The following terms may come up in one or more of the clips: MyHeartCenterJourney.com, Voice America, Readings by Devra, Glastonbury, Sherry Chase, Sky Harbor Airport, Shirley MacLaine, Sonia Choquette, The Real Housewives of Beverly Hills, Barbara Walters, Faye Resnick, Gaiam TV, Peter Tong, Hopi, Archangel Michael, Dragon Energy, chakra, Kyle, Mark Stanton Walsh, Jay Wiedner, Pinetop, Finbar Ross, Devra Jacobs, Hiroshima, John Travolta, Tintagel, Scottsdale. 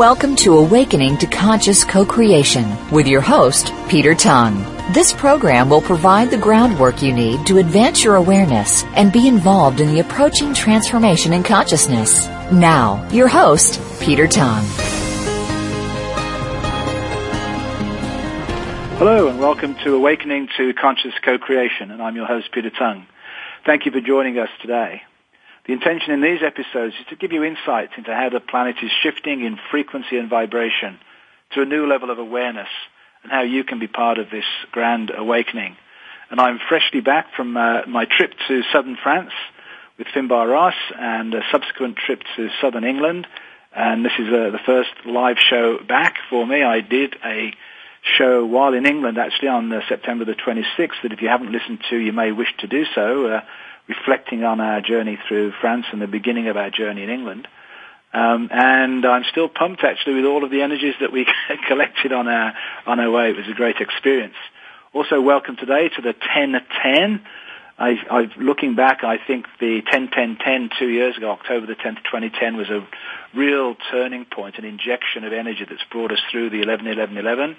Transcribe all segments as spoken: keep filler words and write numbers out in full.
Welcome to Awakening to Conscious Co-Creation with your host, Peter Tong. This program will provide the groundwork you need to advance your awareness and be involved in the approaching transformation in consciousness. Now, your host, Peter Tong. Hello and welcome to Awakening to Conscious Co-Creation, and I'm your host, Peter Tong. Thank you for joining us today. The intention in these episodes is to give you insights into how the planet is shifting in frequency and vibration to a new level of awareness and how you can be part of this grand awakening. And I'm freshly back from uh, my trip to southern France with Finbar Ross and a subsequent trip to southern England. And this is uh, the first live show back for me. I did a show while in England, actually, on uh, September the twenty-sixth, that if you haven't listened to, you may wish to do so. Uh, reflecting on our journey through France and the beginning of our journey in England. Um, and I'm still pumped, actually, with all of the energies that we collected on our on our way. It was a great experience. Also, welcome today to the ten ten. I, I've, looking back, I think the ten ten ten two years ago, October the tenth, twenty ten, was a real turning point, an injection of energy that's brought us through the eleven eleven eleven.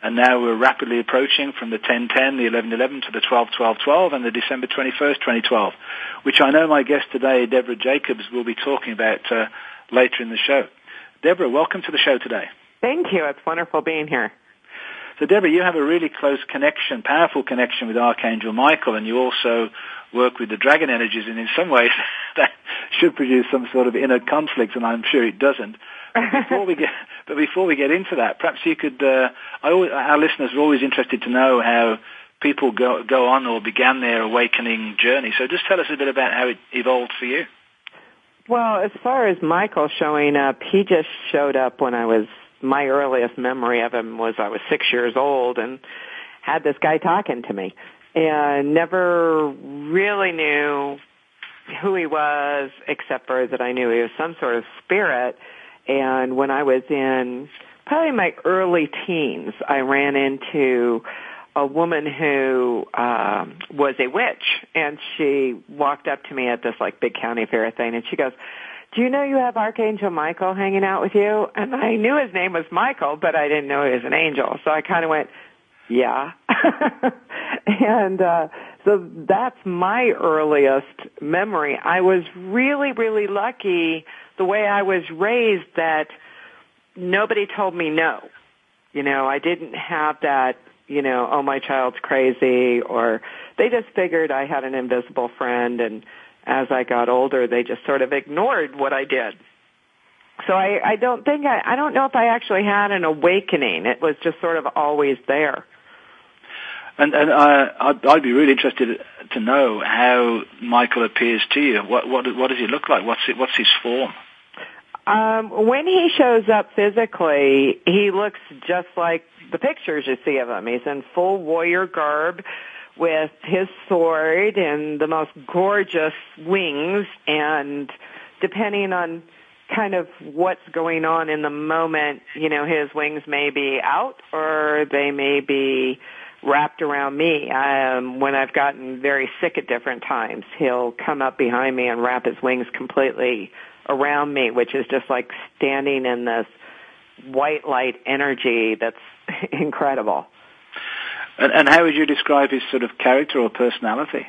And now we're rapidly approaching from the ten ten, the eleven eleven, to the twelve twelve twelve, and the December twenty-first, twenty twelve, which I know my guest today, Devra Jacobs, will be talking about uh, later in the show. Devra, welcome to the show today. Thank you. It's wonderful being here. So, Devra, you have a really close connection, powerful connection with Archangel Michael, and you also work with the dragon energies, and in some ways that should produce some sort of inner conflict, and I'm sure it doesn't. Before we get, but before we get into that, perhaps you could, uh, I always, our listeners are always interested to know how people go, go on or began their awakening journey. So just tell us a bit about how it evolved for you. Well, as far as Michael showing up, he just showed up when I was, my earliest memory of him was I was six years old and had this guy talking to me and never really knew who he was except for that I knew he was some sort of spirit. And when I was in probably my early teens, I ran into a woman who um, was a witch, and she walked up to me at this like big county fair thing, and she goes, "Do you know you have Archangel Michael hanging out with you?" And I knew his name was Michael, but I didn't know he was an angel, so I kind of went, "Yeah." and uh, so that's my earliest memory. I was really, really lucky. The way I was raised, that nobody told me no. You know, I didn't have that, you know, oh, my child's crazy, or they just figured I had an invisible friend, and as I got older, they just sort of ignored what I did. So I, I don't think, I, I don't know if I actually had an awakening. It was just sort of always there. And, and uh, I'd, I'd be really interested to know how Michael appears to you. What, what, what does he look like? What's, it, what's his form? Um, when he shows up physically, he looks just like the pictures you see of him. He's in full warrior garb with his sword and the most gorgeous wings, and depending on kind of what's going on in the moment, you know, his wings may be out or they may be wrapped around me. Um, when I've gotten very sick at different times, he'll come up behind me and wrap his wings completely around me, which is just like standing in this white light energy that's incredible. And, and how would you describe his sort of character or personality?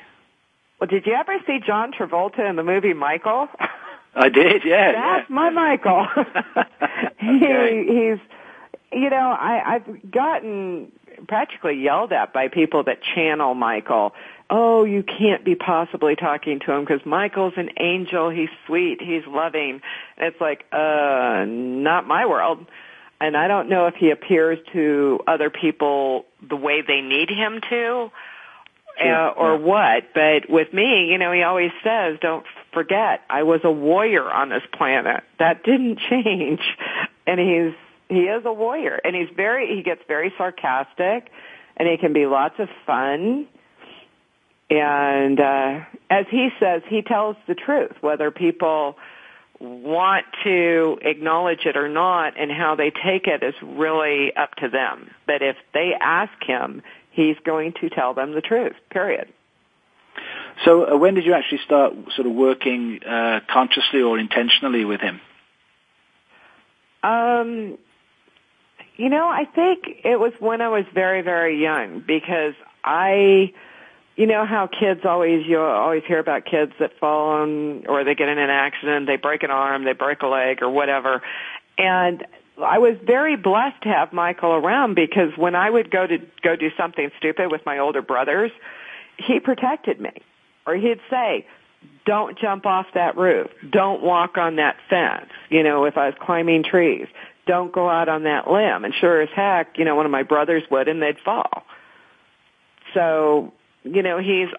Well, did you ever see John Travolta in the movie Michael? I did, yeah. That's yeah. my Michael. okay. he, he's, you know, I, I've gotten practically yelled at by people that channel Michael. Oh, you can't be possibly talking to him because Michael's an angel. He's sweet. He's loving. And it's like, uh, not my world. And I don't know if he appears to other people the way they need him to uh, or what. But with me, you know, he always says, don't forget, I was a warrior on this planet. That didn't change. And he's He is a warrior, and he's very, he gets very sarcastic, and he can be lots of fun. And uh, as he says, he tells the truth, whether people want to acknowledge it or not, and how they take it is really up to them. But if they ask him, he's going to tell them the truth, period. So uh, when did you actually start sort of working uh, consciously or intentionally with him? Um, you know, I think it was when I was very, very young, because I, you know how kids always, you always hear about kids that fall on, or they get in an accident, they break an arm, they break a leg, or whatever. And I was very blessed to have Michael around, because when I would go to go do something stupid with my older brothers, he protected me. Or he'd say, don't jump off that roof. Don't walk on that fence. You know, if I was climbing trees, don't go out on that limb. And sure as heck, you know, one of my brothers would, and they'd fall. So, you know, he's,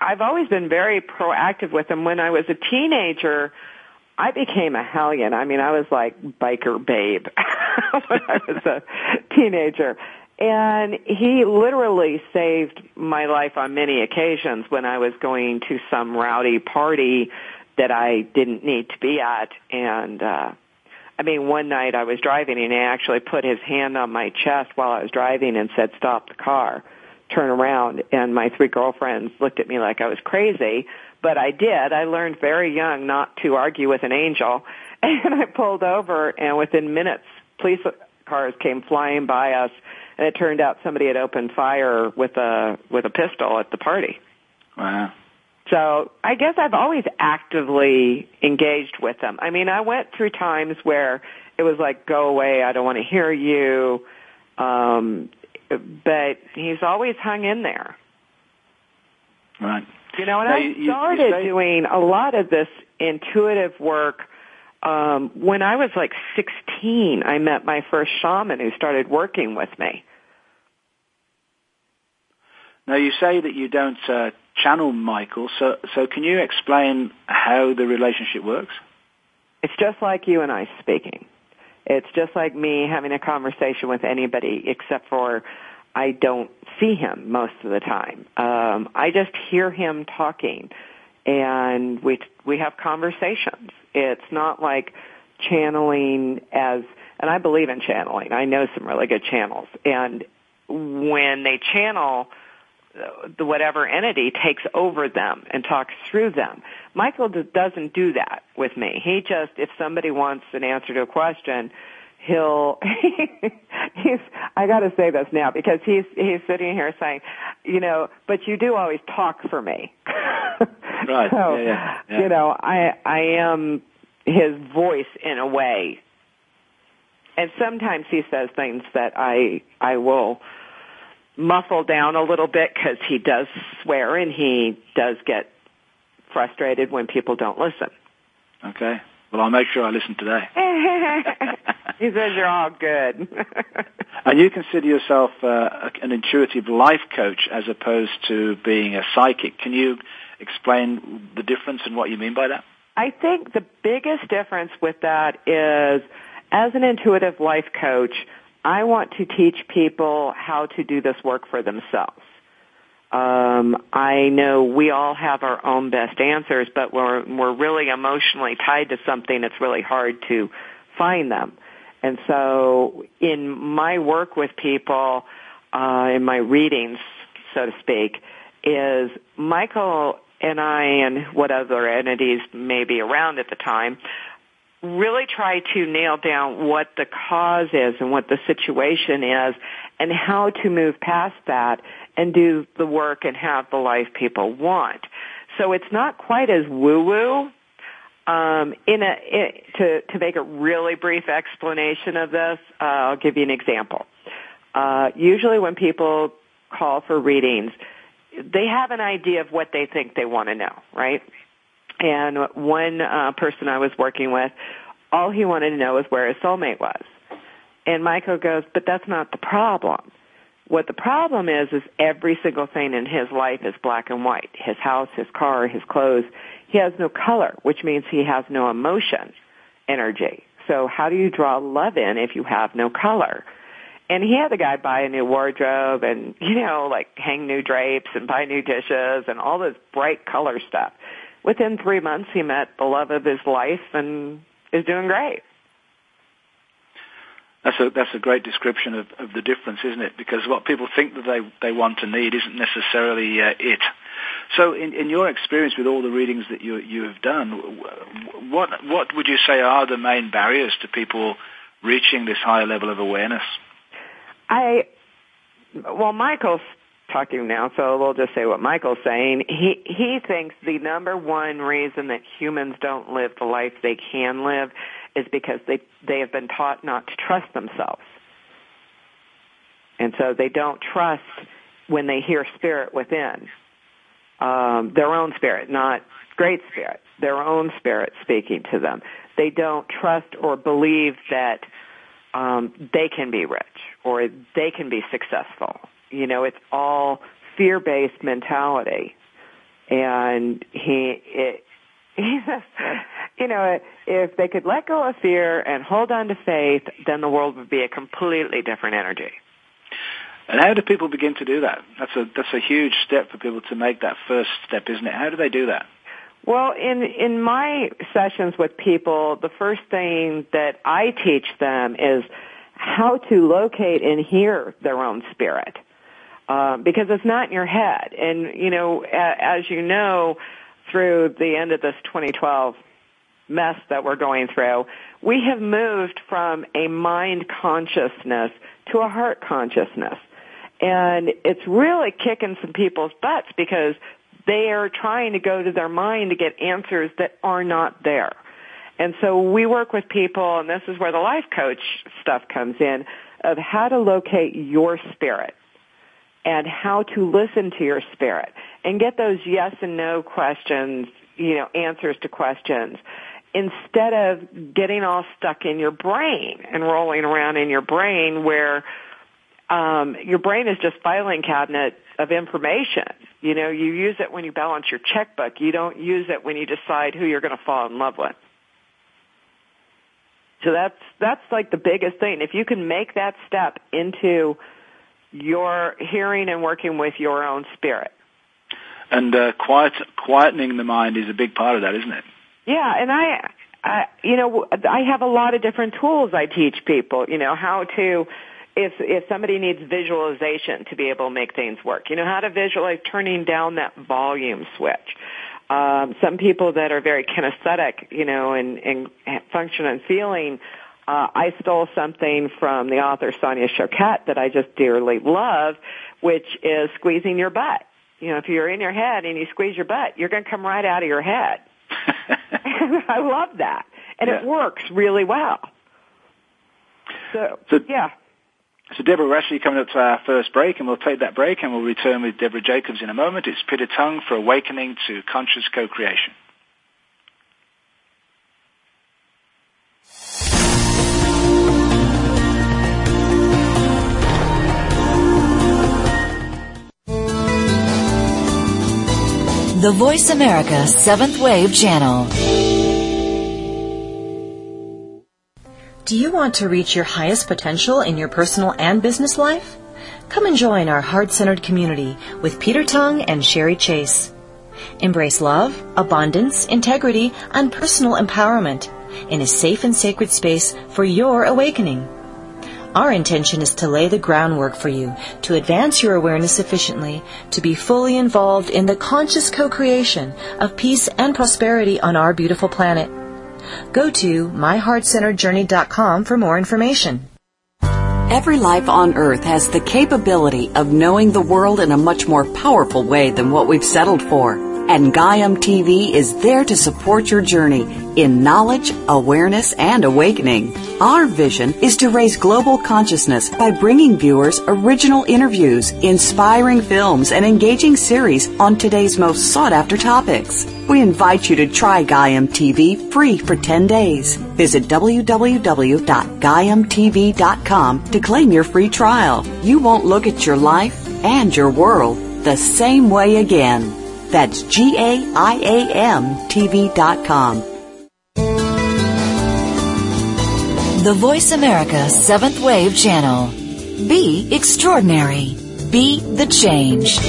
I've always been very proactive with him. When I was a teenager, I became a hellion. I mean, I was like biker babe when I was a teenager. And he literally saved my life on many occasions when I was going to some rowdy party that I didn't need to be at. And, uh, I mean, one night I was driving, and he actually put his hand on my chest while I was driving and said, stop the car, turn around. And my three girlfriends looked at me like I was crazy, but I did. I learned very young not to argue with an angel. And I pulled over, and within minutes, police cars came flying by us. And it turned out somebody had opened fire with a with a pistol at the party. Wow. So I guess I've always actively engaged with them. I mean, I went through times where it was like, go away, I don't want to hear you. Um, but he's always hung in there. Right. You know, and now I you, started you say- doing a lot of this intuitive work. Um, when I was like sixteen, I met my first shaman who started working with me. Now, you say that you don't uh, channel Michael, so so can you explain how the relationship works? It's just like you and I speaking. It's just like me having a conversation with anybody, except for I don't see him most of the time. Um, I just hear him talking, and we we have conversations. It's not like channeling as, and I believe in channeling. I know some really good channels. And when they channel, the whatever entity takes over them and talks through them. Michael doesn't do that with me. He just, if somebody wants an answer to a question, he'll, he's, I gotta say this now because he's, he's sitting here saying, you know, but you do always talk for me. Right. So, yeah, yeah, yeah. You know, I, I am his voice in a way. And sometimes he says things that I, I will muffle down a little bit because he does swear and he does get frustrated when people don't listen. Okay. Well, I'll make sure I listen today. He says you're all good. And you consider yourself uh, an intuitive life coach as opposed to being a psychic. Can you explain the difference and what you mean by that? I think the biggest difference with that is, as an intuitive life coach, I want to teach people how to do this work for themselves. Um, I know we all have our own best answers, but when we're, we're really emotionally tied to something, it's really hard to find them. And so in my work with people, uh, in my readings, so to speak, is Michael and I and what other entities may be around at the time really try to nail down what the cause is and what the situation is and how to move past that and do the work and have the life people want. So it's not quite as woo-woo. Um, in a, it, to, to make a really brief explanation of this, uh, I'll give you an example. Uh, usually when people call for readings, they have an idea of what they think they want to know, right? And one uh, person I was working with, all he wanted to know was where his soulmate was. And Michael goes, but that's not the problem. What the problem is, is every single thing in his life is black and white. His house, his car, his clothes. He has no color, which means he has no emotion, energy. So how do you draw love in if you have no color? And he had the guy buy a new wardrobe and, you know, like hang new drapes and buy new dishes and all this bright color stuff. Within three months, he met the love of his life and is doing great. That's a, that's a great description of, of the difference, isn't it? Because what people think that they, they want and need isn't necessarily uh, it. So in, in your experience with all the readings that you you have done, what what would you say are the main barriers to people reaching this higher level of awareness? I, well, Michael's talking now, so we'll just say what Michael's saying. He he thinks the number one reason that humans don't live the life they can live is because they, they have been taught not to trust themselves. And so they don't trust when they hear spirit within, um, their own spirit, not great spirit, their own spirit speaking to them. They don't trust or believe that um, they can be rich or they can be successful. You know, it's all fear-based mentality. And he, it, he says, you know, if they could let go of fear and hold on to faith, then the world would be a completely different energy. And how do people begin to do that? That's a that's a huge step for people to make, that first step, isn't it? How do they do that? Well, in, in my sessions with people, the first thing that I teach them is how to locate and hear their own spirit, um, because it's not in your head. And, you know, as you know, through the end of this twenty twelve mess that we're going through, we have moved from a mind consciousness to a heart consciousness. And it's really kicking some people's butts because they are trying to go to their mind to get answers that are not there. And so we work with people, and this is where the life coach stuff comes in, of how to locate your spirit and how to listen to your spirit and get those yes and no questions, you know, answers to questions, instead of getting all stuck in your brain and rolling around in your brain where um, your brain is just filing cabinet of information. You know, you use it when you balance your checkbook. You don't use it when you decide who you're going to fall in love with. So that's that's like the biggest thing. If you can make that step into your hearing and working with your own spirit. And uh, quiet, quietening the mind is a big part of that, isn't it? Yeah, and I, I, you know, I have a lot of different tools I teach people, you know, how to, if if somebody needs visualization to be able to make things work, you know, how to visualize turning down that volume switch. Um, some people that are very kinesthetic, you know, and, and function and feeling, uh, I stole something from the author Sonia Choquette that I just dearly love, which is squeezing your butt. You know, if you're in your head and you squeeze your butt, you're going to come right out of your head. I love that. And yeah. It works really well. So, so yeah. So, Devra, we're actually coming up to our first break, and we'll take that break, and we'll return with Devra Jacobs in a moment. It's Peter Tong for Awakening to Conscious Co-Creation. The Voice America seventh Wave Channel. Do you want to reach your highest potential in your personal and business life? Come and join our heart-centered community with Peter Tong and Sherry Chase. Embrace love, abundance, integrity, and personal empowerment in a safe and sacred space for your awakening. Our intention is to lay the groundwork for you to advance your awareness sufficiently to be fully involved in the conscious co-creation of peace and prosperity on our beautiful planet. Go to my heart center journey dot com for more information. Every life on Earth has the capability of knowing the world in a much more powerful way than what we've settled for. And Gaiam T V is there to support your journey in knowledge, awareness, and awakening. Our vision is to raise global consciousness by bringing viewers original interviews, inspiring films, and engaging series on today's most sought-after topics. We invite you to try Gaiam T V free for ten days. Visit w w w dot gaiam t v dot com to claim your free trial. You won't look at your life and your world the same way again. That's G A I A M T V dot com. The Voice America seventh Wave Channel. Be extraordinary. Be the change.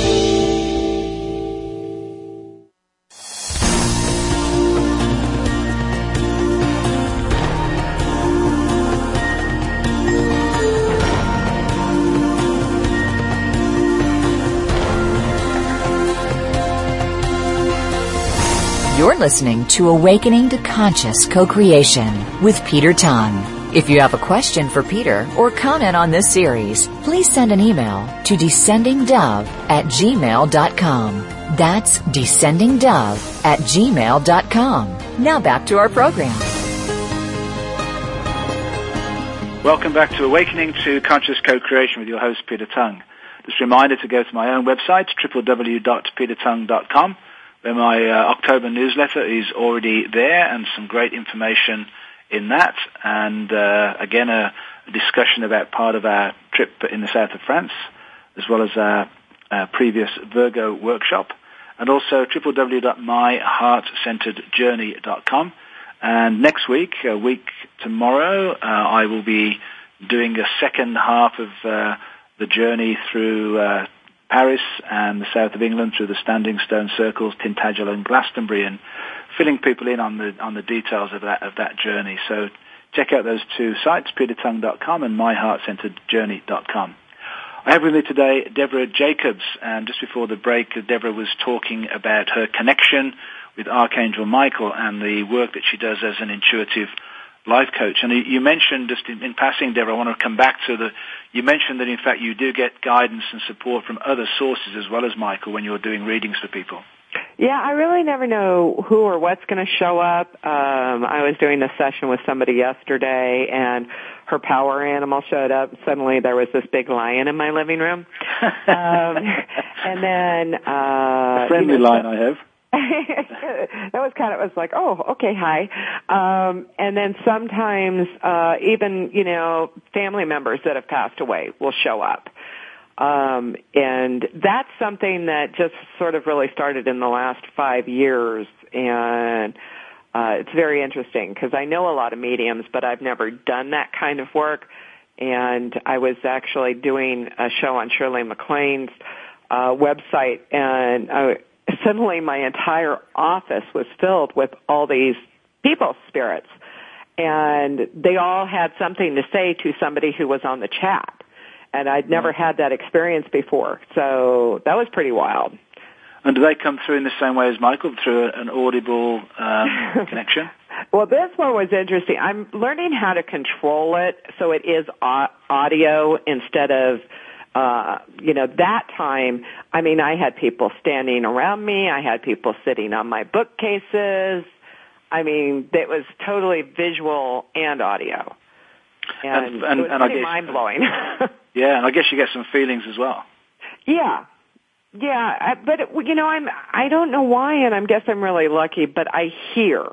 You're listening to Awakening to Conscious Co-Creation with Peter Tong. If you have a question for Peter or comment on this series, please send an email to descendingdove at gmail dot com. That's descendingdove at gmail dot com. Now back to our program. Welcome back to Awakening to Conscious Co-Creation with your host, Peter Tong. Just a reminder to go to my own website, w w w dot peter tong dot com, where my uh, October newsletter is already there and some great information in that. And uh, again, a discussion about part of our trip in the south of France, as well as our, our previous Virgo workshop, and also w w w dot my heart centered journey dot com. And next week, a week tomorrow, uh, I will be doing a second half of uh, the journey through uh, Paris and the south of England, through the Standing Stone Circles, Tintagel and Glastonbury, and filling people in on the on the details of that of that journey. So check out those two sites, peter tong dot com and my heart centered journey dot com. I have with me today Devra Jacobs, and just before the break, Devra was talking about her connection with Archangel Michael and the work that she does as an intuitive life coach. And you mentioned, just in, in passing, Devra, I want to come back to the, you mentioned that in fact you do get guidance and support from other sources as well as Michael when you're doing readings for people. Yeah, I really never know who or what's going to show up. Um, I was doing a session with somebody yesterday, and her power animal showed up. Suddenly, there was this big lion in my living room. Um, and then uh, a friendly you know, lion, I have. that was kind of, it was like, oh, okay, hi. Um, and then sometimes uh, even, you know, family members that have passed away will show up. Um, and that's something that just sort of really started in the last five years. And uh, it's very interesting because I know a lot of mediums, but I've never done that kind of work. And I was actually doing a show on Shirley MacLaine's uh, website, and I suddenly my entire office was filled with all these people, spirits, and they all had something to say to somebody who was on the chat, and I'd never had that experience before, so that was pretty wild. And do they come through in the same way as Michael, through an audible um, connection? Well, this one was interesting. I'm learning how to control it so it is audio instead of Uh, you know, that time, I mean, I had people standing around me. I had people sitting on my bookcases. I mean, it was totally visual and audio. And, and, and it was and pretty mind-blowing. Yeah, and I guess you get some feelings as well. Yeah. Yeah, I, but, it, you know, I'm, I don't know why, and I guess I'm really lucky, but I hear.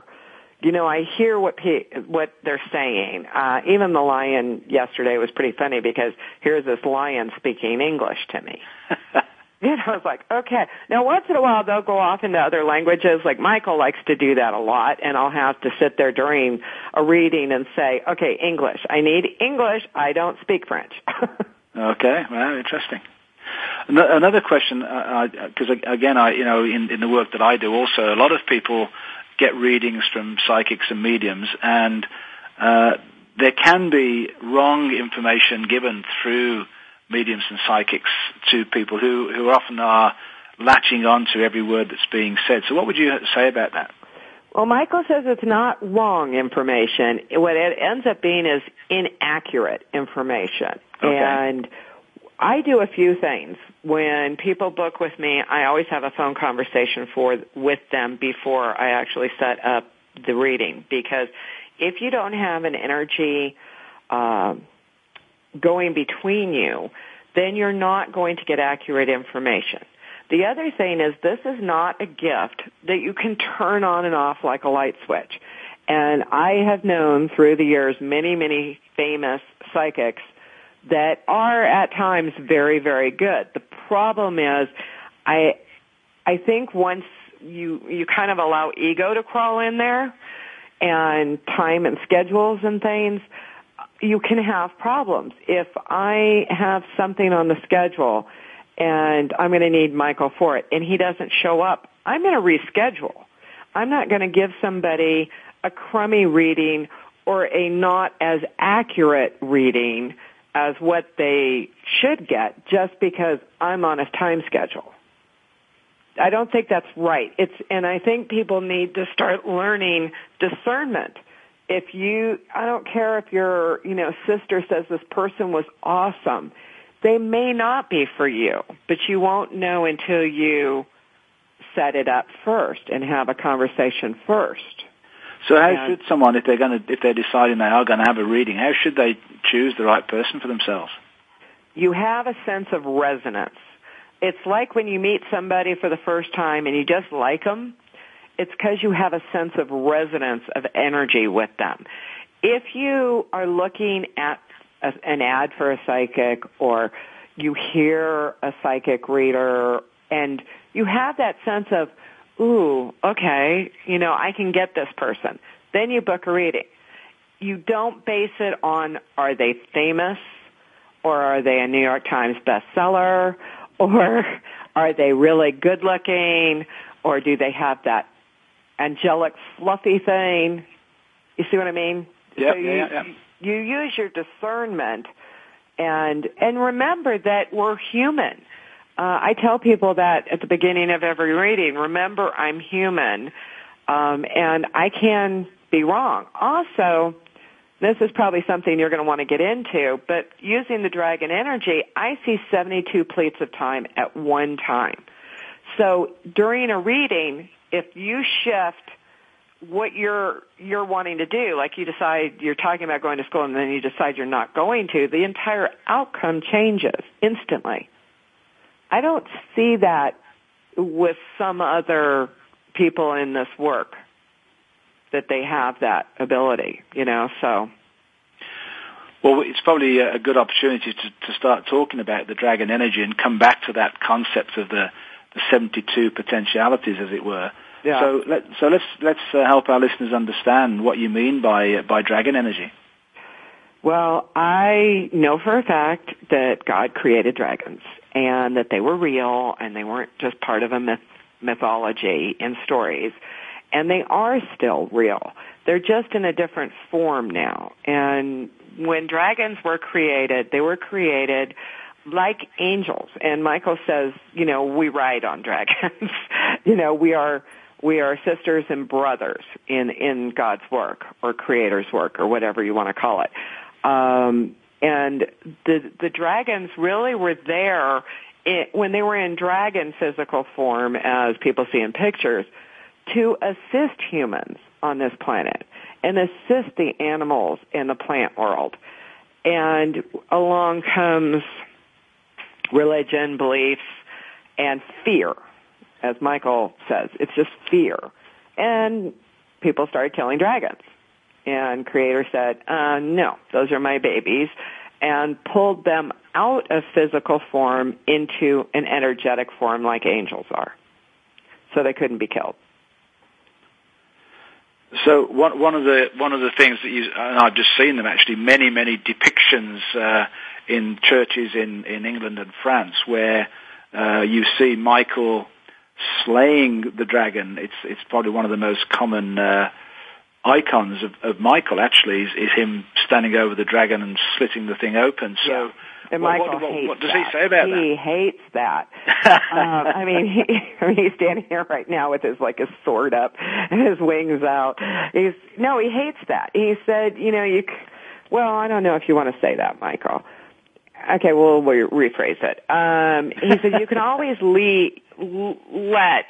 You know, I hear what pe- what they're saying. Uh, even the lion yesterday was pretty funny because here's this lion speaking English to me. You know, I was like, okay. Now, once in a while, they'll go off into other languages. Like Michael likes to do that a lot, and I'll have to sit there during a reading and say, okay, English. I need English. I don't speak French. Okay. Well, interesting. Another question, because, uh, uh, again, I you know, in, in the work that I do also, a lot of people get readings from psychics and mediums, and uh, there can be wrong information given through mediums and psychics to people who, who often are latching on to every word that's being said. So what would you say about that? Well, Michael says it's not wrong information. What it ends up being is inaccurate information. Okay. And I do a few things. When people book with me, I always have a phone conversation for with them before I actually set up the reading, because if you don't have an energy uh, going between you, then you're not going to get accurate information. The other thing is, this is not a gift that you can turn on and off like a light switch. And I have known through the years many, many famous psychics that are at times very, very good. The problem is, I, I think once you, you kind of allow ego to crawl in there, and time and schedules and things, you can have problems. If I have something on the schedule and I'm going to need Michael for it and he doesn't show up, I'm going to reschedule. I'm not going to give somebody a crummy reading or a not as accurate reading as what they should get just because I'm on a time schedule. I don't think that's right. It's, and I think people need to start learning discernment. if you, I don't care if your, you know, sister says this person was awesome. They may not be for you, but you won't know until you set it up first and have a conversation first. So how and, should someone, if they're going to, if they're deciding they are going to have a reading, how should they choose the right person for themselves? You have a sense of resonance. It's like when you meet somebody for the first time and you just like them. It's because you have a sense of resonance of energy with them. If you are looking at a, an ad for a psychic, or you hear a psychic reader and you have that sense of, ooh, okay, you know, I can get this person, then you book a reading. You don't base it on are they famous, or are they a New York Times bestseller, or are they really good looking, or do they have that angelic fluffy thing? You see what I mean? Yep, so you, yeah, yeah. You use your discernment, and and remember that we're human. Uh, I tell people that at the beginning of every reading. Remember, I'm human, um, and I can be wrong. Also, this is probably something you're going to want to get into, but using the dragon energy, I see seventy-two pleats of time at one time. So during a reading, if you shift what you're you're wanting to do, like you decide you're talking about going to school and then you decide you're not going to, the entire outcome changes instantly. I don't see that with some other people in this work, that they have that ability, you know, so... Well, it's probably a good opportunity to, to start talking about the dragon energy and come back to that concept of the the seventy-two potentialities, as it were. Yeah. So, let, so let's let's uh, help our listeners understand what you mean by uh, by dragon energy. Well, I know for a fact that God created dragons and that they were real and they weren't just part of a myth, mythology and stories. And they are still real. They're just in a different form now. And when dragons were created, they were created like angels. And Michael says, you know, we ride on dragons. You know, we are we are sisters and brothers in, in God's work, or Creator's work, or whatever you want to call it. Um, and the the dragons really were there in, when they were in dragon physical form, as people see in pictures, to assist humans on this planet and assist the animals in the plant world. And along comes religion, beliefs, and fear. As Michael says, it's just fear. And people started killing dragons. And Creator said, uh, no, those are my babies, and pulled them out of physical form into an energetic form like angels are. So they couldn't be killed. So one, one of the one of the things that you, and I've just seen them actually, many many depictions uh, in churches in, in England and France, where uh, you see Michael slaying the dragon. It's it's probably one of the most common uh, icons of, of Michael. Actually, is, is him standing over the dragon and slitting the thing open. So. Yeah. And well, Michael what, what, hates what does that. He say about he that? He hates that. um, I mean, he, I mean, he's standing here right now with his like his sword up and his wings out. He's no, he hates that. He said, you know, you. Well, I don't know if you want to say that, Michael. Okay, we'll, we'll rephrase it. Um, he said, you can always le- let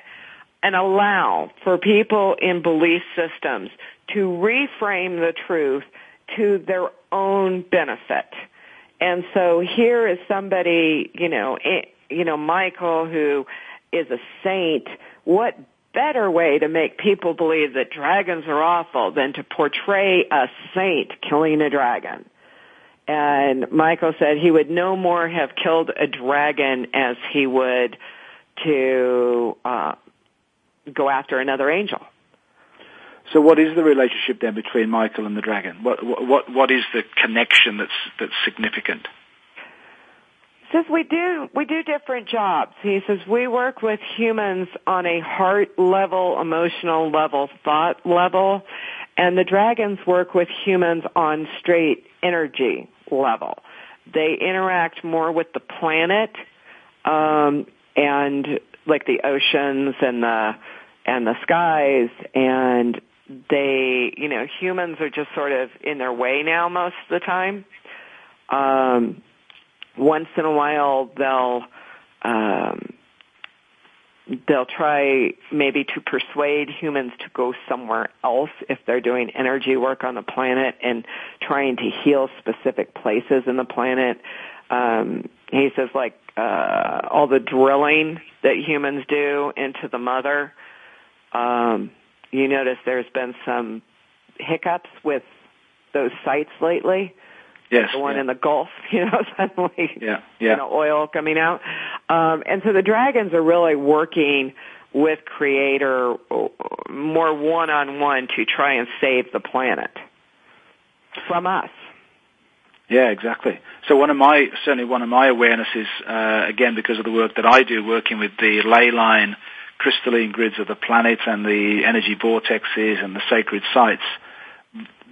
and allow for people in belief systems to reframe the truth to their own benefit. And so here is somebody, you know, you know, Michael, who is a saint. What better way to make people believe that dragons are awful than to portray a saint killing a dragon? And Michael said he would no more have killed a dragon as he would to uh, go after another angel. So what is the relationship then between Michael and the dragon? What what what is the connection that's that's significant? He says we do we do different jobs. He says we work with humans on a heart level, emotional level, thought level, and the dragons work with humans on straight energy level. They interact more with the planet, um, and like the oceans and the and the skies and they, you know, humans are just sort of in their way now most of the time. Um, once in a while they'll, um, they'll try maybe to persuade humans to go somewhere else if they're doing energy work on the planet and trying to heal specific places in the planet. Um, he says like, uh, all the drilling that humans do into the mother, um, you notice there's been some hiccups with those sites lately. Yes, the one yeah. in the Gulf, you know, suddenly, yeah, yeah. you know, oil coming out. Um, and so the dragons are really working with Creator more one-on-one to try and save the planet from us. Yeah, exactly. So one of my, certainly one of my awarenesses, uh, again, because of the work that I do, working with the ley line crystalline grids of the planet and the energy vortexes and the sacred sites,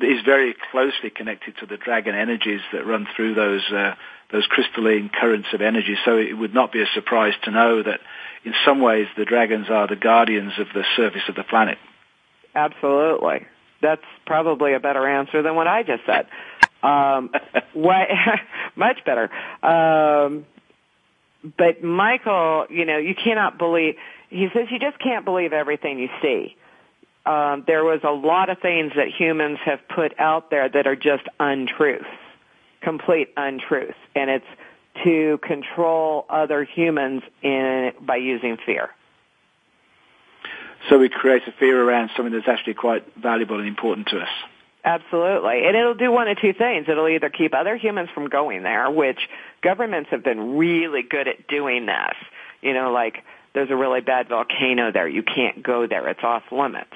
is very closely connected to the dragon energies that run through those uh, those crystalline currents of energy. So it would not be a surprise to know that in some ways the dragons are the guardians of the surface of the planet. Absolutely. That's probably a better answer than what I just said. Um, why, much better. Um, but Michael, you know, you cannot believe, he says you just can't believe everything you see. Um, there was a lot of things that humans have put out there that are just untruths, complete untruths, and it's to control other humans in, by using fear. So we create a fear around something that's actually quite valuable and important to us. Absolutely, and it'll do one of two things. It'll either keep other humans from going there, which governments have been really good at doing this, you know, like there's a really bad volcano there. You can't go there. It's off limits.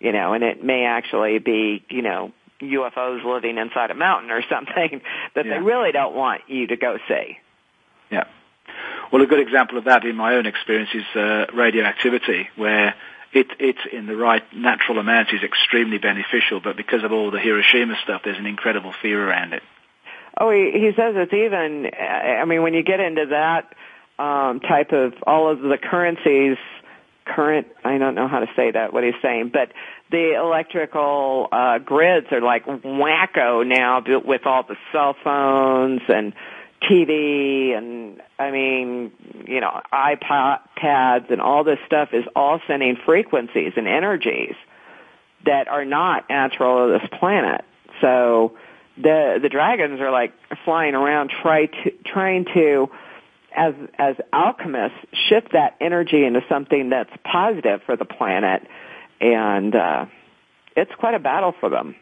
You know, and it may actually be, you know, U F Os living inside a mountain or something that yeah. they really don't want you to go see. Yeah. Well, a good example of that in my own experience is uh, radioactivity, where it, it in the right natural amount is extremely beneficial, but because of all the Hiroshima stuff, there's an incredible fear around it. Oh, he, he says it's even, I mean, when you get into that um, type of all of the currencies, current, I don't know how to say that, what he's saying, but the electrical uh, grids are like wacko now with all the cell phones and T V and, I mean, you know, iPads and all this stuff is all sending frequencies and energies that are not natural to this planet. So the the dragons are like flying around try to, trying to, as as alchemists, shift that energy into something that's positive for the planet, and uh, it's quite a battle for them.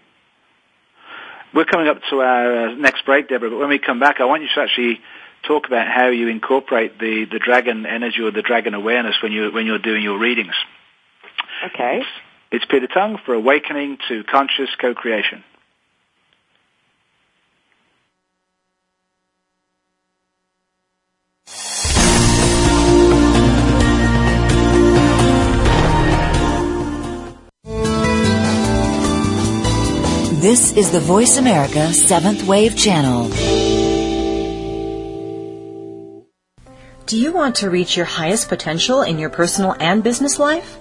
We're coming up to our uh, next break, Deborah, but when we come back, I want you to actually talk about how you incorporate the, the dragon energy or the dragon awareness when, you, when you're doing your readings. Okay. It's, it's Peter Tong for Awakening to Conscious Co-Creation. This is the Voice America seventh Wave Channel. Do you want to reach your highest potential in your personal and business life?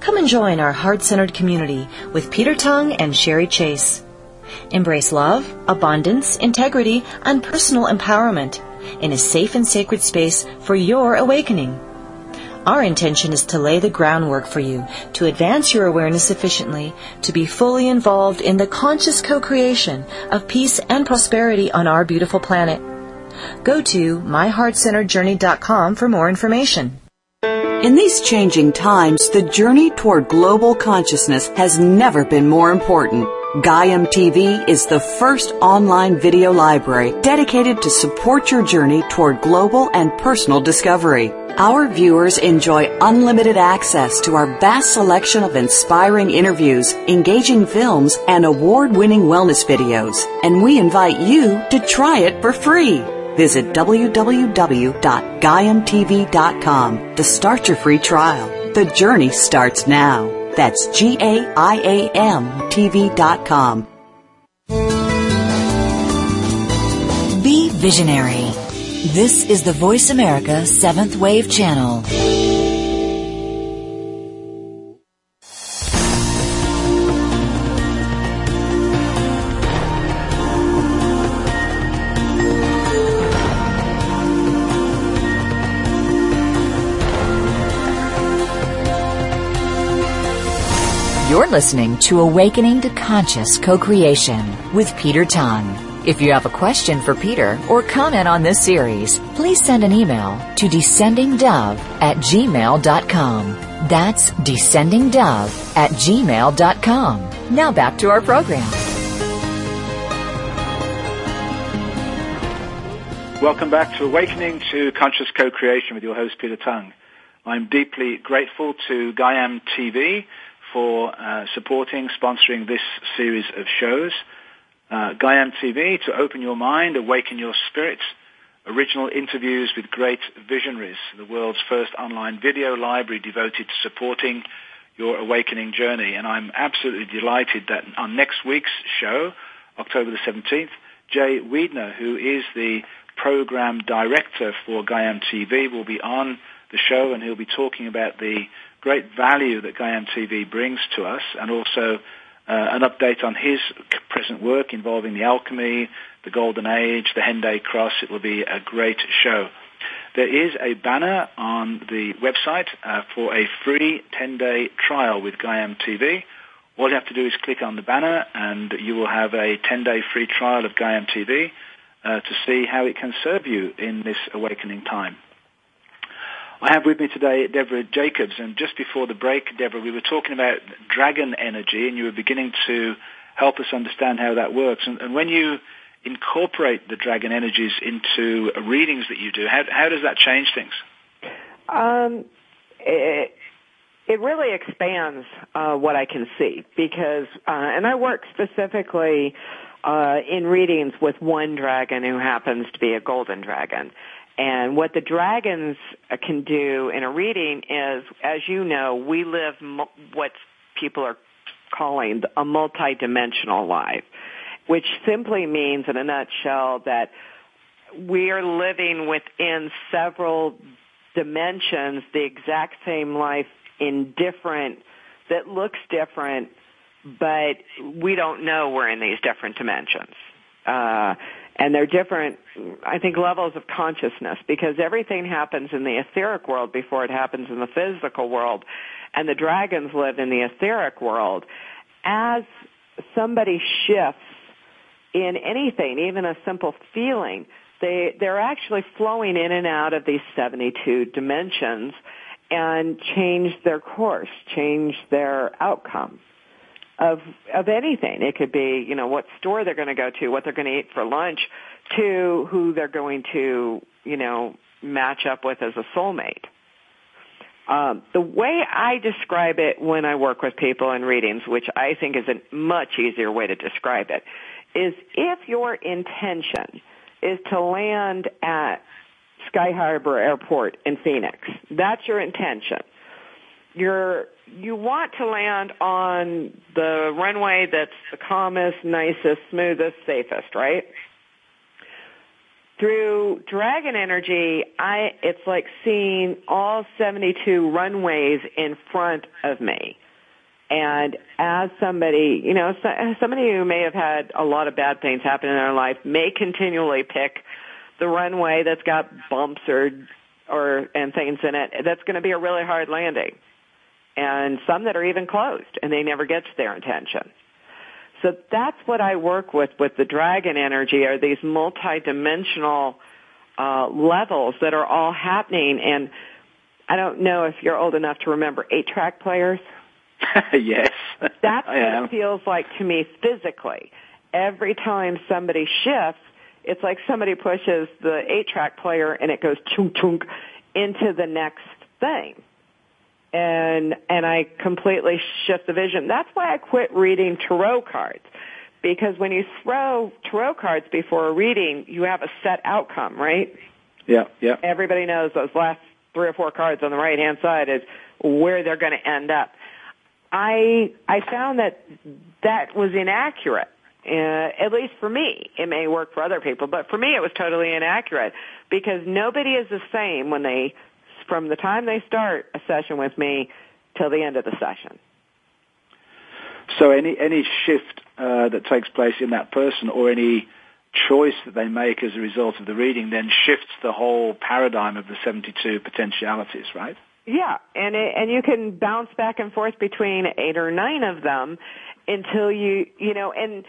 Come and join our heart-centered community with Peter Tong and Sherry Chase. Embrace love, abundance, integrity, and personal empowerment in a safe and sacred space for your awakening. Our intention is to lay the groundwork for you to advance your awareness sufficiently to be fully involved in the conscious co-creation of peace and prosperity on our beautiful planet. Go to my heart center journey dot com for more information. In these changing times, the journey toward global consciousness has never been more important. Gaiam T V is the first online video library dedicated to support your journey toward global and personal discovery. Our viewers enjoy unlimited access to our vast selection of inspiring interviews, engaging films, and award-winning wellness videos. And we invite you to try it for free. Visit w w w dot gaiam t v dot com to start your free trial. The journey starts now. That's G A I A M T V dot com. Be visionary. This is the Voice America seventh Wave Channel. You're listening to Awakening to Conscious Co-Creation with Peter Tong. If you have a question for Peter or comment on this series, please send an email to descendingdove at gmail dot com. That's descendingdove at gmail dot com. Now back to our program. Welcome back to Awakening to Conscious Co-Creation with your host, Peter Tong. I'm deeply grateful to Gaiam T V for uh, supporting, sponsoring this series of shows. Uh, Gaiam T V, to open your mind, awaken your spirit, original interviews with great visionaries, the world's first online video library devoted to supporting your awakening journey. And I'm absolutely delighted that on next week's show, October the seventeenth, Jay Wiedner, who is the program director for Gaiam T V, will be on the show, and he'll be talking about the great value that Gaiam T V brings to us, and also uh, an update on his present work involving the alchemy, the golden age, the Henday Cross. It will be a great show. There is a banner on the website uh, for a free ten-day trial with Gaiam T V. All you have to do is click on the banner, and you will have a ten-day free trial of Gaiam T V. Uh, to see how it can serve you in this awakening time. I have with me today Devra Jacobs, and just before the break, Devra, we were talking about dragon energy, and you were beginning to help us understand how that works. And, and when you incorporate the dragon energies into readings that you do, how, how does that change things? Um, it, it really expands uh, what I can see, because, uh, and I work specifically Uh, in readings with one dragon who happens to be a golden dragon. And what the dragons can do in a reading is, as you know, we live mu- what people are calling a multidimensional life, which simply means, in a nutshell, that we are living within several dimensions, the exact same life in different, that looks different, but we don't know we're in these different dimensions. Uh, and they're different, I think, levels of consciousness, because everything happens in the etheric world before it happens in the physical world, and the dragons live in the etheric world. As somebody shifts in anything, even a simple feeling, they, they're actually flowing in and out of these seventy-two dimensions and change their course, change their outcome. Of, of anything. It could be, you know, what store they're going to go to, what they're going to eat for lunch, to who they're going to, you know, match up with as a soulmate. Um, the way I describe it when I work with people in readings, which I think is a much easier way to describe it, is if your intention is to land at Sky Harbor Airport in Phoenix, that's your intention. You're, you want to land on the runway that's the calmest, nicest, smoothest, safest, right? Through dragon energy, I, it's like seeing all seventy-two runways in front of me. And as somebody, you know, somebody who may have had a lot of bad things happen in their life may continually pick the runway that's got bumps or, or, and things in it, that's going to be a really hard landing. And some that are even closed, and they never get to their intention. So that's what I work with with the dragon energy, are these multidimensional uh, levels that are all happening. And I don't know if you're old enough to remember eight-track players. Yes, that's what it feels like to me physically. Every time somebody shifts, it's like somebody pushes the eight-track player, and it goes chunk chunk into the next thing. And, and I completely shift the vision. That's why I quit reading tarot cards, because when you throw tarot cards before a reading, you have a set outcome, right? Yeah, yeah. Everybody knows those last three or four cards on the right-hand side is where they're going to end up. I, I found that that was inaccurate, uh, at least for me. It may work for other people, but for me it was totally inaccurate, because nobody is the same when they from the time they start a session with me till the end of the session. So any any shift uh, that takes place in that person, or any choice that they make as a result of the reading, then shifts the whole paradigm of the seventy-two potentialities, right? Yeah, and it, and you can bounce back and forth between eight or nine of them until you, you know, and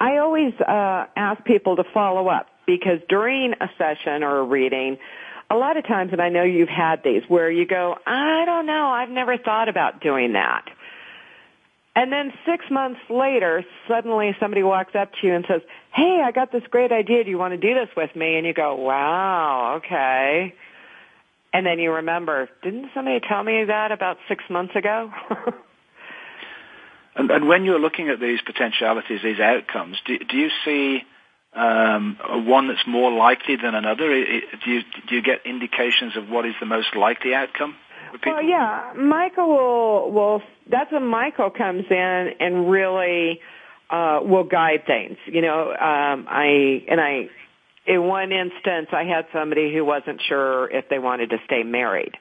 I always uh ask people to follow up, because during a session or a reading, a lot of times, and I know you've had these, where you go, I don't know, I've never thought about doing that. And then six months later, suddenly somebody walks up to you and says, hey, I got this great idea, do you want to do this with me? And you go, wow, okay. And then you remember, didn't somebody tell me that about six months ago? and, and when you're looking at these potentialities, these outcomes, do, do you see um, one that's more likely than another? Do you, do you get indications of what is the most likely outcome? Well, yeah, Michael will, will, that's when Michael comes in and really uh, will guide things. You know, um, I, and I... in one instance, I had somebody who wasn't sure if they wanted to stay married.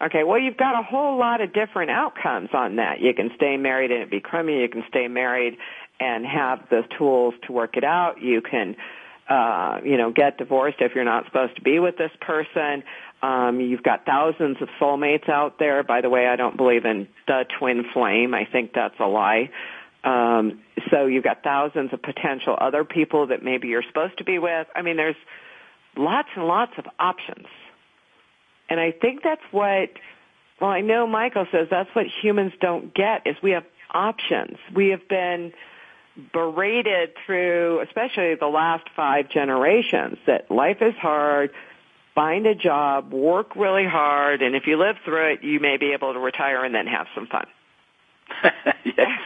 Okay, well, you've got a whole lot of different outcomes on that. You can stay married and it be crummy. You can stay married and have the tools to work it out. You can, uh, you know, get divorced if you're not supposed to be with this person. Um, you've got thousands of soulmates out there. By the way, I don't believe in the twin flame. I think that's a lie. Um, so you've got thousands of potential other people that maybe you're supposed to be with. I mean, there's lots and lots of options. And I think that's what, well, I know Michael says that's what humans don't get, is we have options. We have been berated through, especially the last five generations, that life is hard, find a job, work really hard, and if you live through it, you may be able to retire and then have some fun. Yes.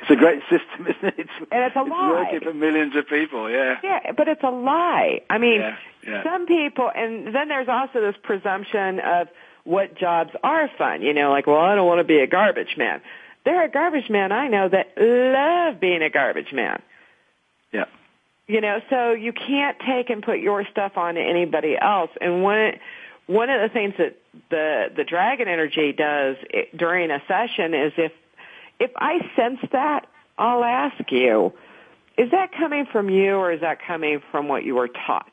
It's a great system, isn't it? It's, and it's a it's lie. It's working for millions of people, yeah. Yeah, but it's a lie. I mean, yeah, yeah. Some people, and then there's also this presumption of what jobs are fun. You know, like, well, I don't want to be a garbage man. There are garbage men I know that love being a garbage man. Yeah. You know, so you can't take and put your stuff on to anybody else. And when one of the things that the, the dragon energy does it, during a session is if If I sense that, I'll ask you, is that coming from you or is that coming from what you were taught?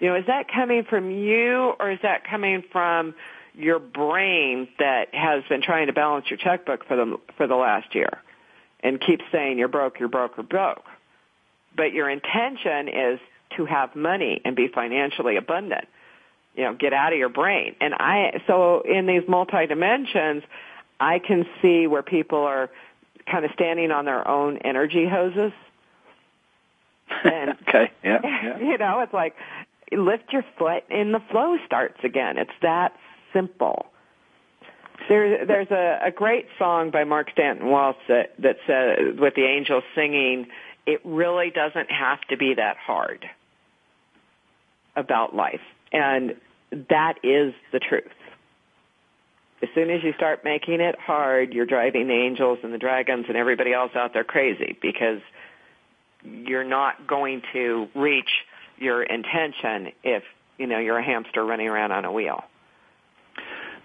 You know, is that coming from you or is that coming from your brain that has been trying to balance your checkbook for the, for the last year and keeps saying you're broke, you're broke, you're broke? But your intention is to have money and be financially abundant. You know, get out of your brain. And I, so in these multi-dimensions, I can see where people are kind of standing on their own energy hoses. And, okay, yeah, yeah. You know, it's like lift your foot and the flow starts again. It's that simple. There, there's a, a great song by Mark Stanton Walsh that, that says, with the angels singing, it really doesn't have to be that hard about life. And that is the truth. As soon as you start making it hard, you're driving the angels and the dragons and everybody else out there crazy, because you're not going to reach your intention if, you know, you're a hamster running around on a wheel.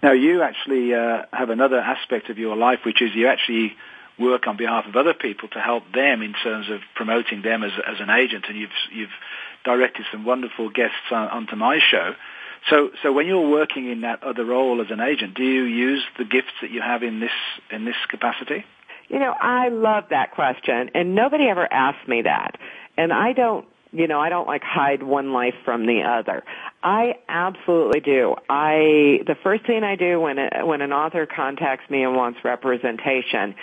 Now, you actually uh, have another aspect of your life, which is you actually work on behalf of other people to help them in terms of promoting them as, as an agent, and you've, you've directed some wonderful guests on, onto my show. So, so when you're working in that other role as an agent, do you use the gifts that you have in this in this capacity? You know, I love that question, and nobody ever asked me that. And I don't, you know, I don't like hide one life from the other. I absolutely do. I the first thing I do when a, when an author contacts me and wants representation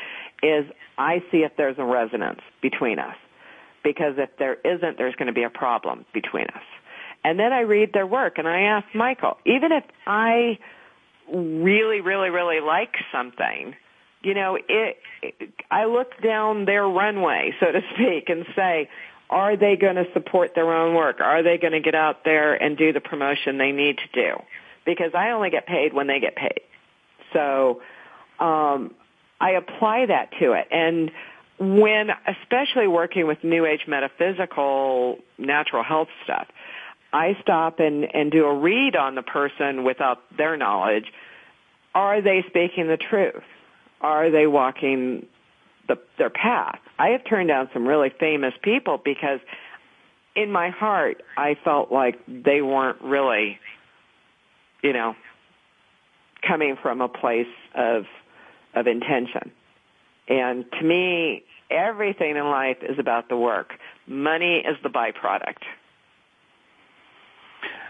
is I see if there's a resonance between us, because if there isn't, there's going to be a problem between us. And then I read their work, and I ask Michael, even if I really, really, really like something, you know, it, it, I look down their runway, so to speak, and say, are they going to support their own work? Are they going to get out there and do the promotion they need to do? Because I only get paid when they get paid. So um, I apply that to it. And when, especially working with New Age metaphysical natural health stuff, I stop and, and do a read on the person without their knowledge. Are they speaking the truth? Are they walking the, their path? I have turned down some really famous people because in my heart I felt like they weren't really, you know, coming from a place of of intention. And to me, everything in life is about the work. Money is the byproduct.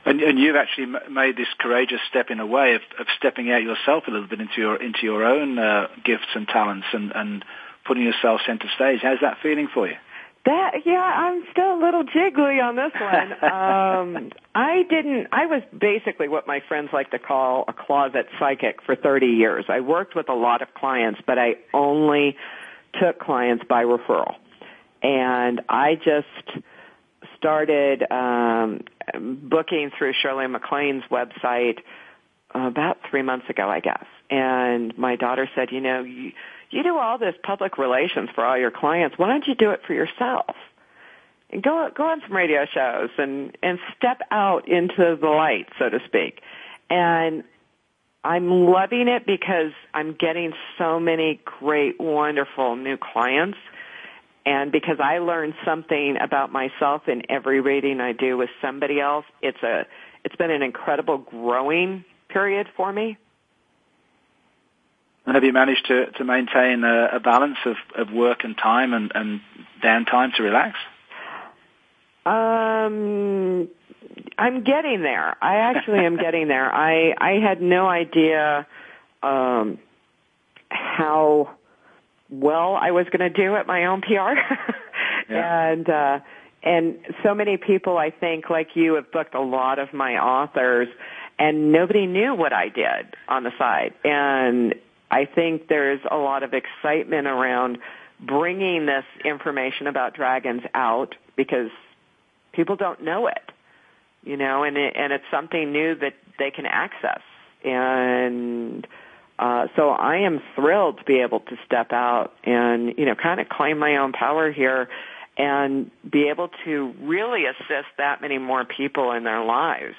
And, and you've actually made this courageous step in a way of, of stepping out yourself a little bit into your into your own uh, gifts and talents and, and putting yourself center stage. How's that feeling for you? That yeah, I'm still a little jiggly on this one. Um, I didn't. I was basically what my friends like to call a closet psychic for thirty years. I worked with a lot of clients, but I only took clients by referral, and I just started um, booking through Shirley MacLaine's website about three months ago, I guess. And my daughter said, "You know, you, you do all this public relations for all your clients. Why don't you do it for yourself? And go go on some radio shows and and step out into the light, so to speak." And I'm loving it because I'm getting so many great, wonderful new clients. And because I learn something about myself in every reading I do with somebody else, it's a it's been an incredible growing period for me. And have you managed to, to maintain a, a balance of, of work and time and, and downtime to relax? Um, I'm getting there. I actually am getting there. I, I had no idea um, how well I was going to do at my own P R. yeah. And uh, and so many people, I think, like you, have booked a lot of my authors, and nobody knew what I did on the side. And I think there's a lot of excitement around bringing this information about dragons out because people don't know it, you know, and it, and it's something new that they can access. And uh, so I am thrilled to be able to step out and, you know, kind of claim my own power here and be able to really assist that many more people in their lives.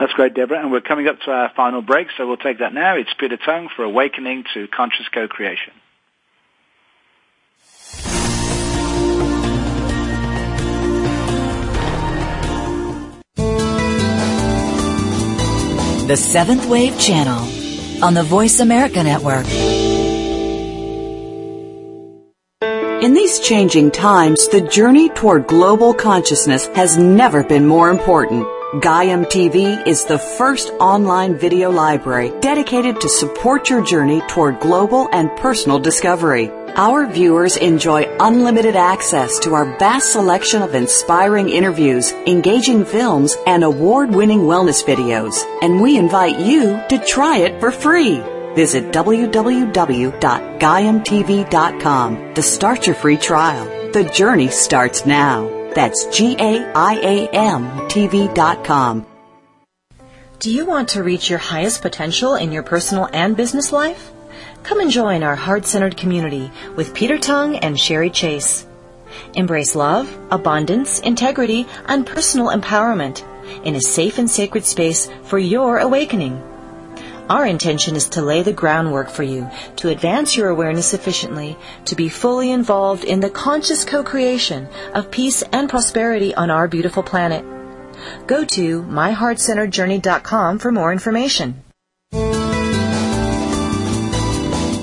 That's great, Devra. And we're coming up to our final break, so we'll take that now. It's Peter Tong for Awakening to Conscious Co-Creation. The Seventh Wave Channel on the Voice America Network. In these changing times, the journey toward global consciousness has never been more important. Gaiam T V is the first online video library dedicated to support your journey toward global and personal discovery. Our viewers enjoy unlimited access to our vast selection of inspiring interviews, engaging films, and award-winning wellness videos. And we invite you to try it for free. Visit w w w dot gaiam t v dot com to start your free trial. The journey starts now. That's G A I A M T V dot com. Do you want to reach your highest potential in your personal and business life? Come and join our heart-centered community with Peter Tong and Sherry Chase. Embrace love, abundance, integrity, and personal empowerment in a safe and sacred space for your awakening. Our intention is to lay the groundwork for you to advance your awareness sufficiently to be fully involved in the conscious co-creation of peace and prosperity on our beautiful planet. Go to my heart center journey dot com for more information.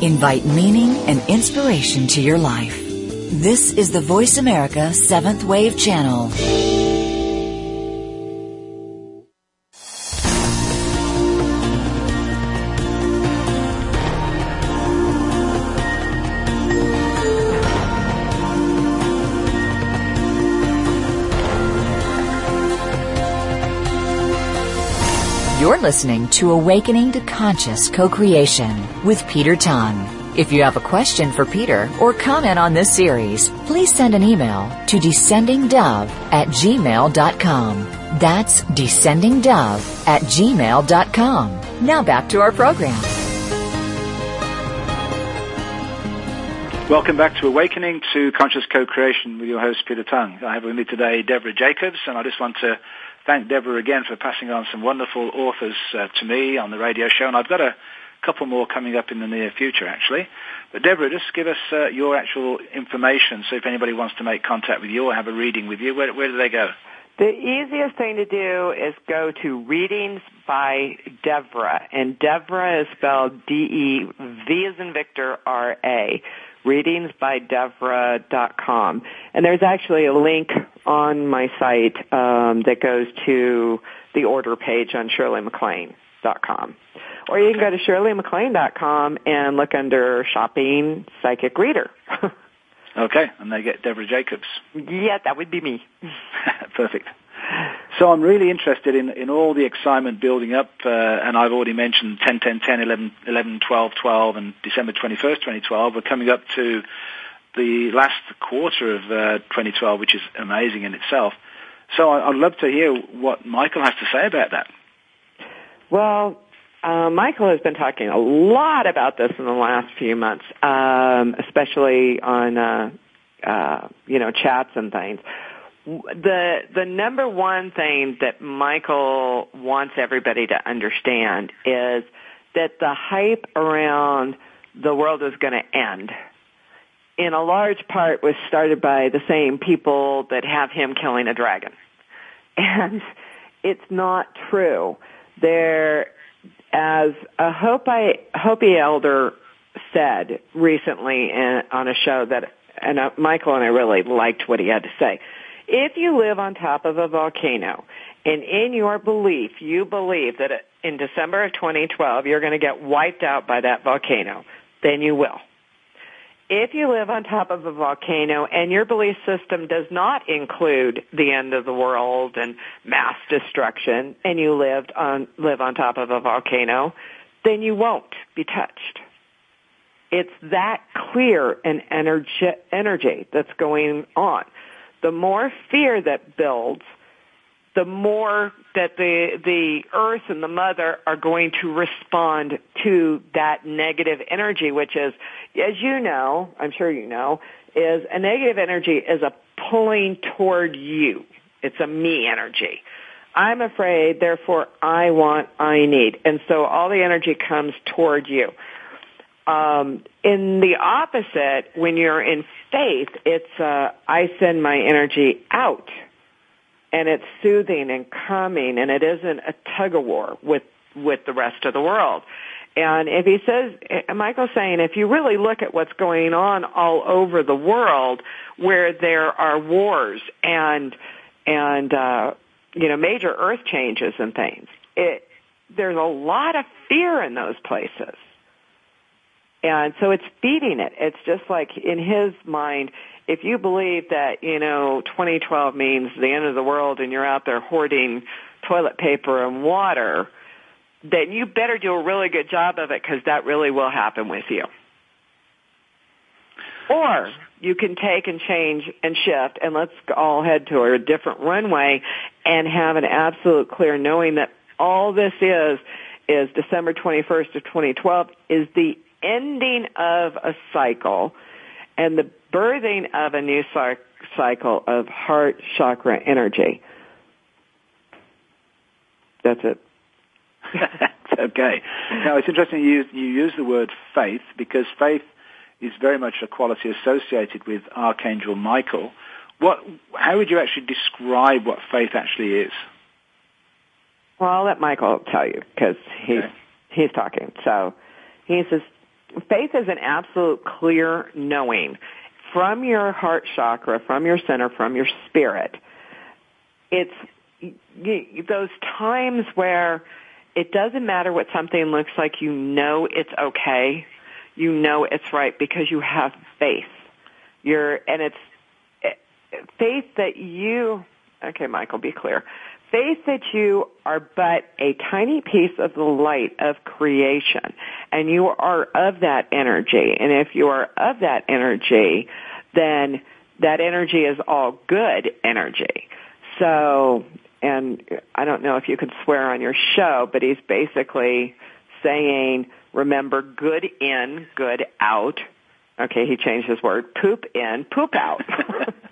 Invite meaning and inspiration to your life. This is the Voice America Seventh Wave Channel. You're listening to Awakening to Conscious Co-Creation with Peter Tong. If you have a question for Peter or comment on this series, please send an email to descending dove at gmail dot com. That's descending dove at gmail dot com. Now back to our program. Welcome back to Awakening to Conscious Co-Creation with your host, Peter Tong. I have with me today Devra Jacobs, and I just want to thank Devra again for passing on some wonderful authors uh, to me on the radio show, and I've got a couple more coming up in the near future, actually. But Devra, just give us uh, your actual information, so if anybody wants to make contact with you or have a reading with you, where, where do they go? The easiest thing to do is go to Readings by Devra, and Devra is spelled D E, V as in Victor, R A, readings by devra dot com. And there's actually a link on my site um, that goes to the order page on shirley mclean dot com. Or you can go to shirley mclean dot com and look under Shopping Psychic Reader. Okay, and they get Devra Jacobs. Yeah, that would be me. Perfect. So I'm really interested in, in all the excitement building up, uh, and I've already mentioned ten ten ten, eleven eleven twelve twelve, and December twenty-first, twenty twelve. We're coming up to the last quarter of uh, twenty twelve, which is amazing in itself. So I, I'd love to hear what Michael has to say about that. Well, Uh, Michael has been talking a lot about this in the last few months, um, especially on, uh, uh, you know, chats and things. The the number one thing that Michael wants everybody to understand is that the hype around the world is going to end, in a large part, was started by the same people that have him killing a dragon, and it's not true. There. As a Hopi, Hopi elder said recently in, on a show that, and uh, Michael and I really liked what he had to say, if you live on top of a volcano and in your belief you believe that in December of twenty twelve you're going to get wiped out by that volcano, then you will. If you live on top of a volcano and your belief system does not include the end of the world and mass destruction, and you lived on, live on top of a volcano, then you won't be touched. It's that clear an energy, energy that's going on. The more fear that builds, the more that the, the earth and the mother are going to respond to that negative energy, which is, as you know, I'm sure you know, is a negative energy is a pulling toward you. It's a me energy. I'm afraid, therefore I want, I need. And so all the energy comes toward you. Um, in the opposite, when you're in faith, it's, uh, I send my energy out. And it's soothing and calming, and it isn't a tug-of-war with, with the rest of the world. And if he says, Michael's saying, if you really look at what's going on all over the world where there are wars and, and uh, you know, major earth changes and things, it, there's a lot of fear in those places. And so it's feeding it. It's just like in his mind, if you believe that, you know, twenty twelve means the end of the world and you're out there hoarding toilet paper and water, then you better do a really good job of it because that really will happen with you. Or you can take and change and shift and let's all head to a different runway and have an absolute clear knowing that all this is, is December twenty-first of twenty twelve is the ending of a cycle and the birthing of a new cycle of heart chakra energy. That's it. Okay. Now, it's interesting you, you use the word faith because faith is very much a quality associated with Archangel Michael. What? How would you actually describe what faith actually is? Well, I'll let Michael tell you because he's, okay. he's talking. So he says, faith is an absolute clear knowing from your heart chakra, from your center, from your spirit. It's those times where it doesn't matter what something looks like. You know it's okay. You know it's right because you have faith. You're, and it's faith that you, okay, Michael, be clear. Faith that you are but a tiny piece of the light of creation, and you are of that energy. And if you are of that energy, then that energy is all good energy. So, and I don't know if you could swear on your show, but he's basically saying, remember, good in, good out. Okay, he changed his word. Poop in, poop out.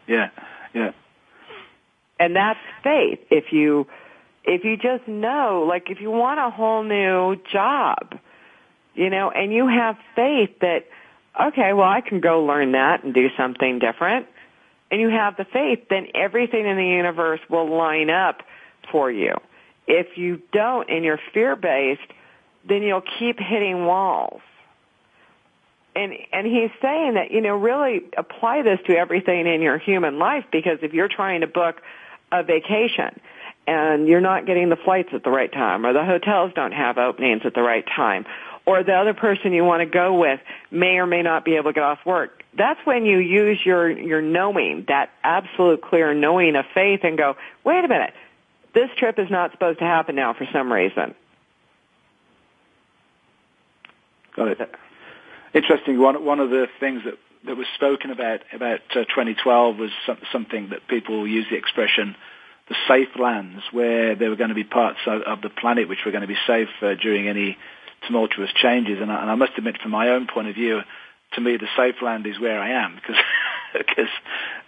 Yeah, yeah. And that's faith. If you, if you just know, like if you want a whole new job, you know, and you have faith that, okay, well, I can go learn that and do something different. and you have the faith, then everything in the universe will line up for you. If you don't and you're fear-based, then you'll keep hitting walls. And and he's saying that, you know, really apply this to everything in your human life, because if you're trying to book a vacation and you're not getting the flights at the right time, or the hotels don't have openings at the right time, or the other person you want to go with may or may not be able to get off work, that's when you use your, your knowing, that absolute clear knowing of faith, and go, wait a minute, this trip is not supposed to happen now for some reason. Got it. Interesting. One, one of the things that, that was spoken about about uh, twenty twelve was some, something that people use the expression, the safe lands, where there were going to be parts of, of the planet which were going to be safe uh, during any tumultuous changes. And I, and I must admit, from my own point of view, to me, the safe land is where I am, because because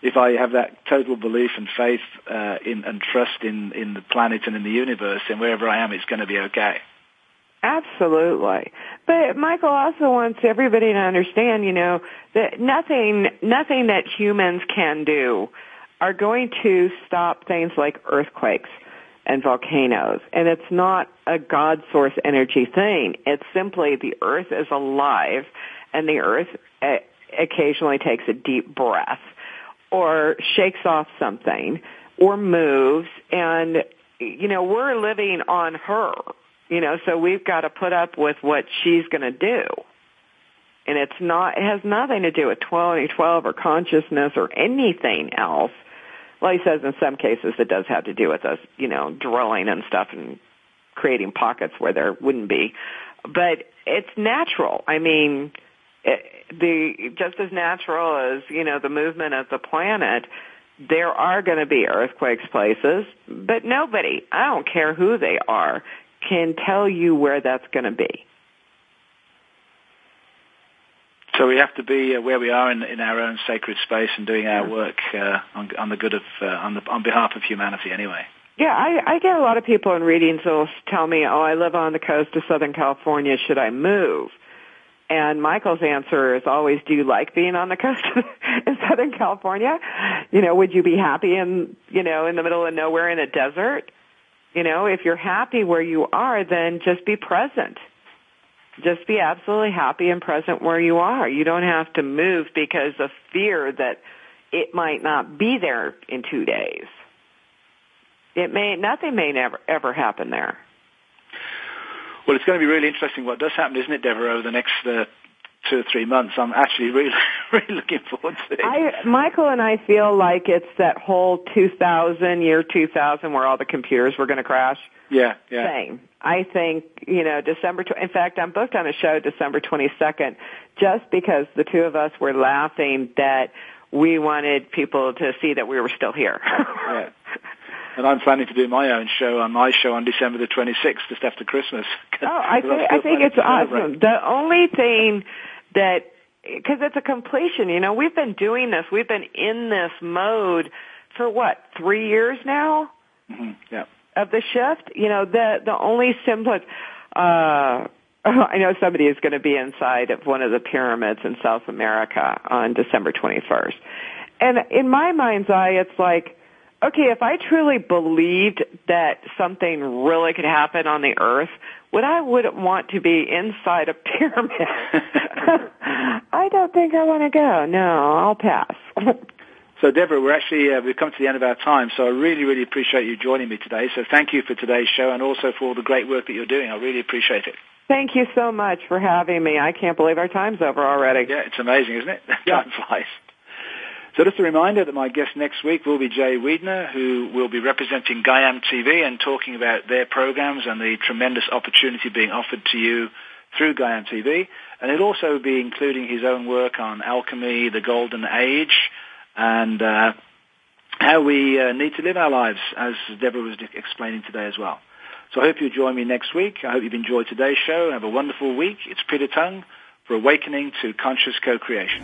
if I have that total belief and faith uh, in and trust in, in the planet and in the universe, then wherever I am, it's going to be okay. Absolutely. But Michael also wants everybody to understand, you know, that nothing, nothing that humans can do are going to stop things like earthquakes and volcanoes. And it's not a God source energy thing. It's simply the earth is alive, and the earth occasionally takes a deep breath or shakes off something or moves. And, you know, we're living on her. You know, so we've got to put up with what she's going to do. And it's not, it has nothing to do with twenty twelve or consciousness or anything else. Well, he says in some cases it does have to do with us, you know, drilling and stuff and creating pockets where there wouldn't be. But it's natural. I mean, it, the just as natural as, you know, the movement of the planet, there are going to be earthquakes places, but nobody, I don't care who they are, can tell you where that's going to be. So we have to be where we are in, in our own sacred space and doing our work uh, on, on the good of uh, on, the, on behalf of humanity, anyway. Yeah, I, I get a lot of people in readings who'll tell me, "Oh, I live on the coast of Southern California. Should I move?" And Michael's answer is always, "Do you like being on the coast in Southern California? You know, would you be happy in you know in the middle of nowhere in a desert?" You know, if you're happy where you are, then just be present. Just be absolutely happy and present where you are. You don't have to move because of fear that it might not be there in two days. It may, nothing may never, ever happen there. Well, it's going to be really interesting what does happen, isn't it, Devra, over the next uh, two or three months? I'm actually really, really looking forward to it. I, Michael and I feel like it's that whole two thousand, year two thousand, where all the computers were going to crash. Yeah, yeah. Same. I think, you know, December, tw- in fact, I'm booked on a show December twenty-second just because the two of us were laughing that we wanted people to see that we were still here. Yeah. And I'm planning to do my own show on my show on December the twenty-sixth, just after Christmas. Oh, I think, I think it's awesome. The only thing that, because it's a completion, you know, we've been doing this, we've been in this mode for what, three years now? Mm-hmm. Yeah. Of the shift, you know, the the only semblance, uh I know somebody is going to be inside of one of the pyramids in South America on December twenty-first. And in my mind's eye, it's like, okay, if I truly believed that something really could happen on the earth, would I wouldn't want to be inside a pyramid? I don't think I want to go. No, I'll pass. So, Devra, we're actually, uh, we've come to the end of our time, so I really, really appreciate you joining me today. So thank you for today's show and also for all the great work that you're doing. I really appreciate it. Thank you so much for having me. I can't believe our time's over already. Yeah, it's amazing, isn't it? Yeah. Time flies. So just a reminder that my guest next week will be Jay Wiedner, who will be representing Gaiam T V and talking about their programs and the tremendous opportunity being offered to you through Gaiam T V. And he'll also be including his own work on alchemy, the golden age, and uh, how we uh, need to live our lives, as Devra was explaining today as well. So I hope you'll join me next week. I hope you've enjoyed today's show. Have a wonderful week. It's Peter Tong for Awakening to Conscious Co-Creation.